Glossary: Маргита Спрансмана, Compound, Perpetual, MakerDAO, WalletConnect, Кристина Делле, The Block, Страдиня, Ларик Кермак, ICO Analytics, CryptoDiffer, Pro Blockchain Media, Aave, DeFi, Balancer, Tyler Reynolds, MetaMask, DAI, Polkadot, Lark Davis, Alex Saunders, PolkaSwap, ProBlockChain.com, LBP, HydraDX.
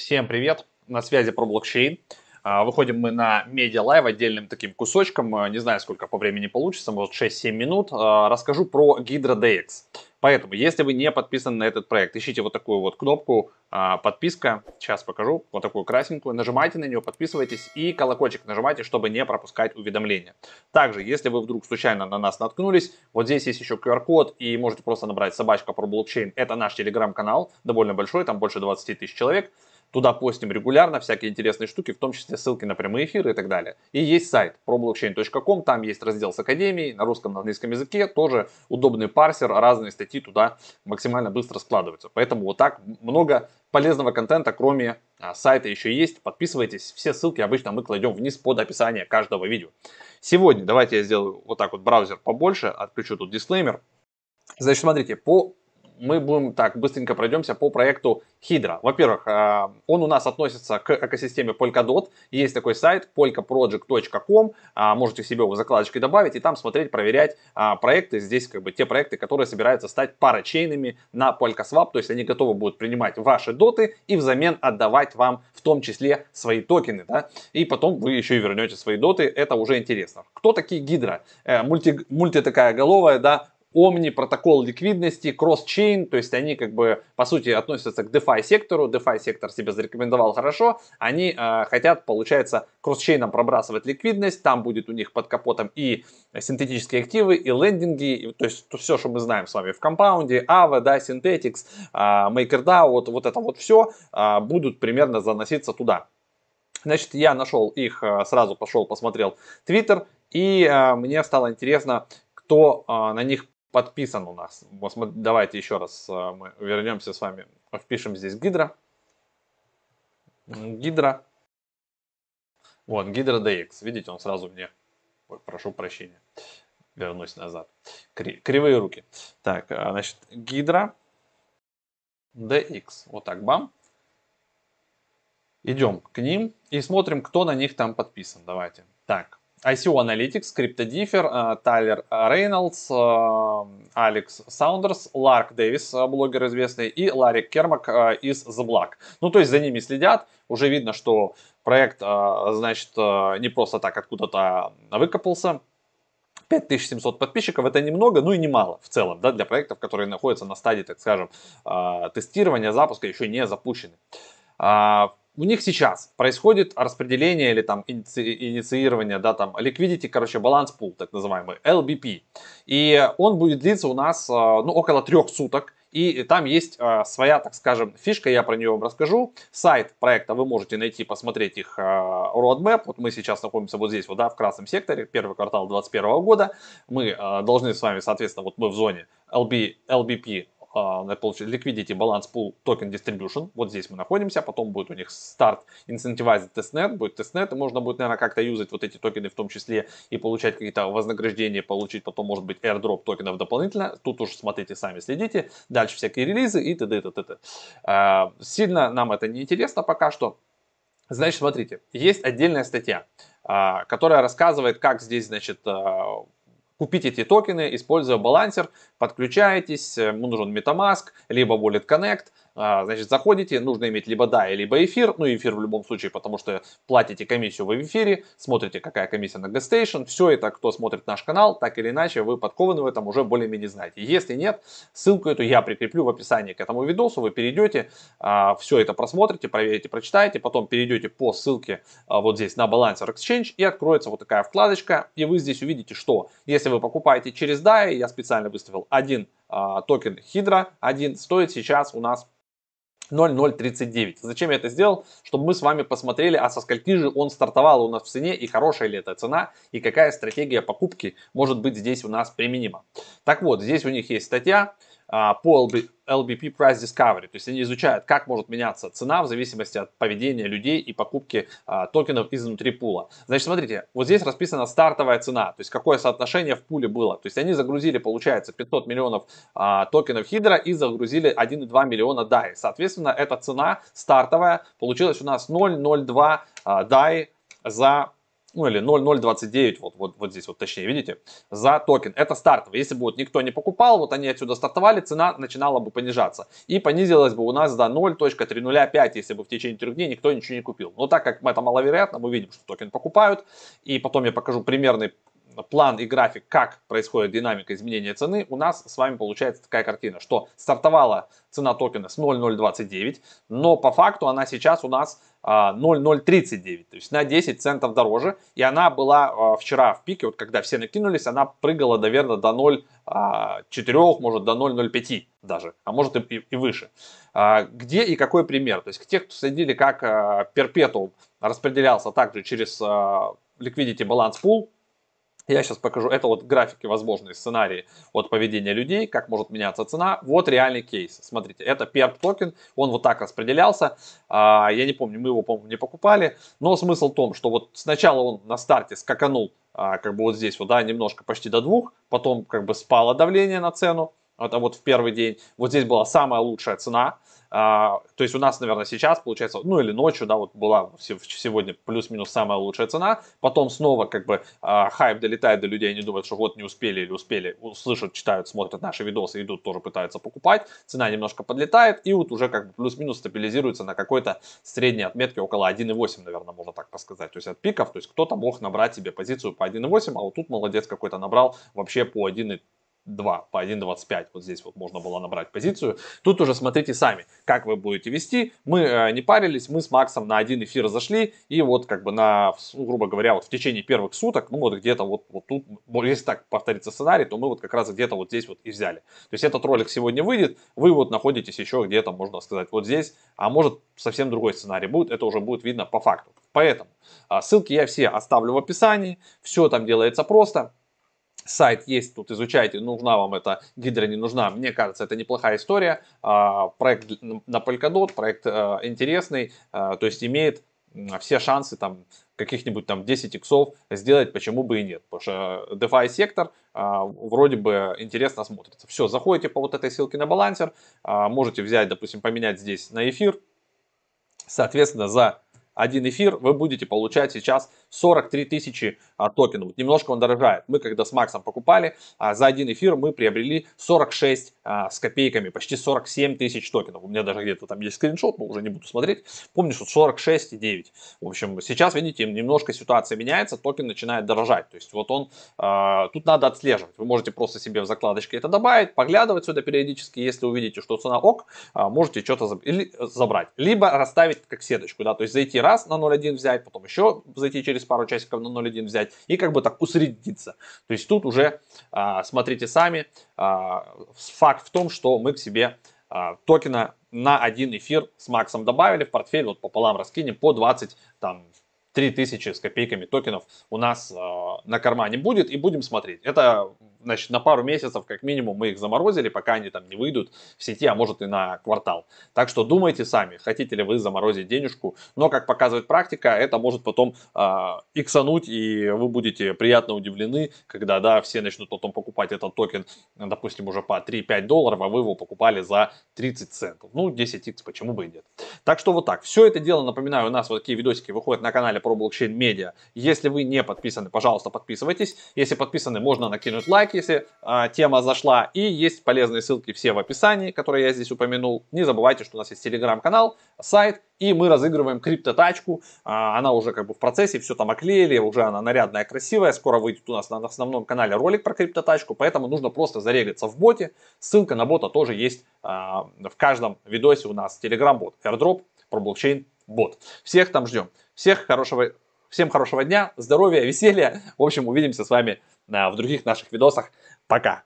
Всем привет, на связи Pro Blockchain. Выходим мы на Media Live отдельным таким кусочком, не знаю, сколько по времени получится, может 6-7 минут. Расскажу про HydraDX. Поэтому, если вы не подписаны на этот проект, ищите вот такую вот кнопку подписка, сейчас покажу, вот такую красненькую, нажимайте на нее, подписывайтесь и колокольчик нажимайте, чтобы не пропускать уведомления. Также, если вы вдруг случайно на нас наткнулись, вот здесь есть еще QR-код и можете просто набрать собачка про блокчейн, это наш телеграм-канал, довольно большой, там больше 20 тысяч человек. Туда постим регулярно всякие интересные штуки, в том числе ссылки на прямые эфиры и так далее. И есть сайт ProBlockChain.com, там есть раздел с академией, на русском, на английском языке, тоже удобный парсер, разные статьи туда максимально быстро складываются. Поэтому вот так много полезного контента, кроме сайта, еще есть. Подписывайтесь, все ссылки обычно мы кладем вниз под описание каждого видео. Сегодня давайте я сделаю вот так вот браузер побольше, отключу тут дисклеймер. Значит, смотрите, мы будем так быстренько пройдемся по проекту Hydra. Во-первых, он у нас относится к экосистеме Polkadot. Есть такой сайт polkaproject.com. Можете себе его закладочки добавить и там смотреть, проверять проекты. Здесь как бы те проекты, которые собираются стать парачейнами на PolkaSwap. То есть они готовы будут принимать ваши доты и взамен отдавать вам в том числе свои токены. Да? И потом вы еще и вернете свои доты. Это уже интересно. Кто такие Hydra? Мульти такая головая, да? Омни, протокол ликвидности, кросс-чейн, то есть они как бы по сути относятся к DeFi сектору, DeFi сектор себя зарекомендовал хорошо, они хотят, получается, кросс-чейном пробрасывать ликвидность, там будет у них под капотом и синтетические активы, и лендинги, и, то есть все, что мы знаем с вами в компаунде, Aave, да, Synthetix, MakerDAO, вот это вот все будут примерно заноситься туда. Значит, я нашел их, сразу пошел посмотрел Twitter, и мне стало интересно, кто на них подписан у нас. Давайте еще раз мы вернемся с вами, впишем здесь Hydra. Hydra. Вот, HydraDX. Видите, он сразу мне... Ой, прошу прощения. Вернусь назад. Кривые руки. Так, значит, HydraDX. Вот так, бам. Идем к ним и смотрим, кто на них там подписан. Давайте. Так. ICO Analytics, CryptoDiffer, Tyler Reynolds, Alex Saunders, Lark Davis, блогер известный, и Ларик Кермак из The Block. Ну, то есть за ними следят. Уже видно, что проект, значит, не просто так откуда-то выкопался. 5700 подписчиков, это немного, ну и немало в целом, да, для проектов, которые находятся на стадии, так скажем, тестирования, запуска, еще не запущены. У них сейчас происходит распределение или там инициирование, да, там liquidity, короче, баланс пул, так называемый LBP. И он будет длиться у нас, ну, около 3 суток. И там есть своя, так скажем, фишка, я про нее вам расскажу. Сайт проекта вы можете найти, посмотреть их roadmap. Вот мы сейчас находимся вот здесь, вот, да, в красном секторе, первый квартал 2021 года. Мы должны с вами, соответственно, вот мы в зоне LBP. Liquidity, Balance Pool, Token Distribution. Вот здесь мы находимся. Потом будет у них старт Incentivized Testnet. Будет Testnet. И можно будет, наверное, как-то юзать вот эти токены в том числе и получать какие-то вознаграждения, получить потом, может быть, airdrop токенов дополнительно. Тут уж смотрите, сами следите. Дальше всякие релизы и т.д. Сильно нам это не интересно пока что. Значит, смотрите. Есть отдельная статья, которая рассказывает, как здесь, значит... Купить эти токены, используя балансер, подключаетесь, нужен MetaMask, либо WalletConnect, значит, заходите, нужно иметь либо DAI, либо эфир, ну эфир в любом случае, потому что платите комиссию в эфире, смотрите, какая комиссия на GasStation, все это, кто смотрит наш канал, так или иначе, вы подкованы в этом уже более-менее знаете. Если нет, ссылку эту я прикреплю в описании к этому видосу, вы перейдете, все это просмотрите, проверите, прочитаете, потом перейдете по ссылке вот здесь на Balancer Exchange и откроется вот такая вкладочка, и вы здесь увидите, что если вы покупаете через DAI, я специально выставил один токен Hydra, один стоит сейчас у нас 0.039. Зачем я это сделал? Чтобы мы с вами посмотрели, а со скольки же он стартовал у нас в цене, и хорошая ли это цена, и какая стратегия покупки может быть здесь у нас применима. Так вот, здесь у них есть статья по LBP Price Discovery. То есть они изучают, как может меняться цена в зависимости от поведения людей и покупки токенов изнутри пула. Значит, смотрите, вот здесь расписана стартовая цена, то есть какое соотношение в пуле было. То есть они загрузили, получается, 500 миллионов токенов Hydra и загрузили 1,2 миллиона DAI. Соответственно, эта цена стартовая получилась у нас 0,02 DAI за ну или 0.029, вот здесь вот точнее, видите, за токен. Это стартовый. Если бы вот никто не покупал, вот они отсюда стартовали, цена начинала бы понижаться. И понизилась бы у нас до 0.305, если бы в течение 3 дней никто ничего не купил. Но так как это маловероятно, мы видим, что токен покупают. И потом я покажу примерный план и график, как происходит динамика изменения цены. У нас с вами получается такая картина, что стартовала цена токена с 0.029, но по факту она сейчас у нас 0.039, то есть на 10 центов дороже. И она была вчера в пике, вот когда все накинулись, она прыгала, наверное, до 0.4, может до 0.05 даже, а может и выше. Где и какой пример? То есть те, кто следили, как Perpetual распределялся также через Liquidity Balance Pool, я сейчас покажу, это вот графики, возможные сценарии от поведения людей, как может меняться цена. Вот реальный кейс. Смотрите, это перп токен, он вот так распределялся. Я не помню, мы его, по-моему, не покупали. Но смысл в том, что вот сначала он на старте скаканул, как бы вот здесь вот, да, немножко, почти до 2. Потом как бы спало давление на цену. Это вот в первый день. Вот здесь была самая лучшая цена. То есть у нас, наверное, сейчас получается, ну или ночью, да, вот была сегодня плюс-минус самая лучшая цена. Потом снова как бы хайп долетает до людей, они думают, что вот не успели или успели, услышат, читают, смотрят наши видосы, идут, тоже пытаются покупать. Цена немножко подлетает и вот уже как бы плюс-минус стабилизируется на какой-то средней отметке около 1.8, наверное, можно так сказать. То есть от пиков, то есть кто-то мог набрать себе позицию по 1.8, а вот тут молодец какой-то набрал вообще по 1.2, по 1.25, вот здесь вот можно было набрать позицию. Тут уже смотрите сами, как вы будете вести. Мы не парились, мы с Максом на один эфир зашли, и вот как бы на, грубо говоря, вот в течение первых суток, ну вот где-то вот тут, если так повторится сценарий, то мы вот как раз где-то вот здесь вот и взяли. То есть этот ролик сегодня выйдет, вы вот находитесь еще где-то, можно сказать, вот здесь, а может совсем другой сценарий будет, это уже будет видно по факту. Поэтому ссылки я все оставлю в описании, все там делается просто. Сайт есть, тут изучайте, нужна вам эта гидра, не нужна. Мне кажется, это неплохая история. Проект на Polkadot, проект интересный, то есть имеет все шансы там каких-нибудь там 10 иксов сделать, почему бы и нет. Потому что DeFi сектор вроде бы интересно смотрится. Все, заходите по вот этой ссылке на Balancer, можете взять, допустим, поменять здесь на эфир. Соответственно, за один эфир вы будете получать сейчас 43 тысячи токенов. Немножко он дорожает. Мы когда с Максом покупали, за один эфир мы приобрели 46 с копейками, почти 47 тысяч токенов. У меня даже где-то там есть скриншот, но уже не буду смотреть. Помню, что 46,9. В общем, сейчас, видите, немножко ситуация меняется, токен начинает дорожать. То есть вот он, тут надо отслеживать. Вы можете просто себе в закладочке это добавить, поглядывать сюда периодически. Если увидите, что цена ок, можете что-то забрать. Либо расставить как сеточку, да, то есть зайти раз на 0.1 взять, потом еще зайти через пару часиков на 0.1 взять и как бы так усредниться. То есть тут уже смотрите сами. Факт в том, что мы к себе токена на один эфир с Максом добавили в портфель, вот пополам раскинем, по 23 тысячи с копейками токенов у нас на кармане будет, и будем смотреть. Это значит на пару месяцев как минимум мы их заморозили, пока они там не выйдут в сети, а может и на квартал. Так что думайте сами, хотите ли вы заморозить денежку. Но, как показывает практика, это может потом иксануть, и вы будете приятно удивлены, когда, да, все начнут потом покупать этот токен, допустим, уже по 3-5 долларов, а вы его покупали за 30 центов. Ну, 10x, почему бы и нет. Так что вот так. Все это дело, напоминаю, у нас вот такие видосики выходят на канале Pro Blockchain Media. Если вы не подписаны, пожалуйста, подписывайтесь. Если подписаны, можно накинуть лайк, если тема зашла. И есть полезные ссылки все в описании, которые я здесь упомянул. Не забывайте, что у нас есть телеграм-канал, сайт, и мы разыгрываем криптотачку. Она уже как бы в процессе, все там оклеили, уже она нарядная, красивая. Скоро выйдет у нас на основном канале ролик про криптотачку, поэтому нужно просто зарегаться в боте. Ссылка на бота тоже есть в каждом видосе у нас. Телеграм-бот, airdrop, про блокчейн-бот. Всех там ждем. Всем хорошего дня, здоровья, веселья. В общем, увидимся с вами в других наших видосах. Пока!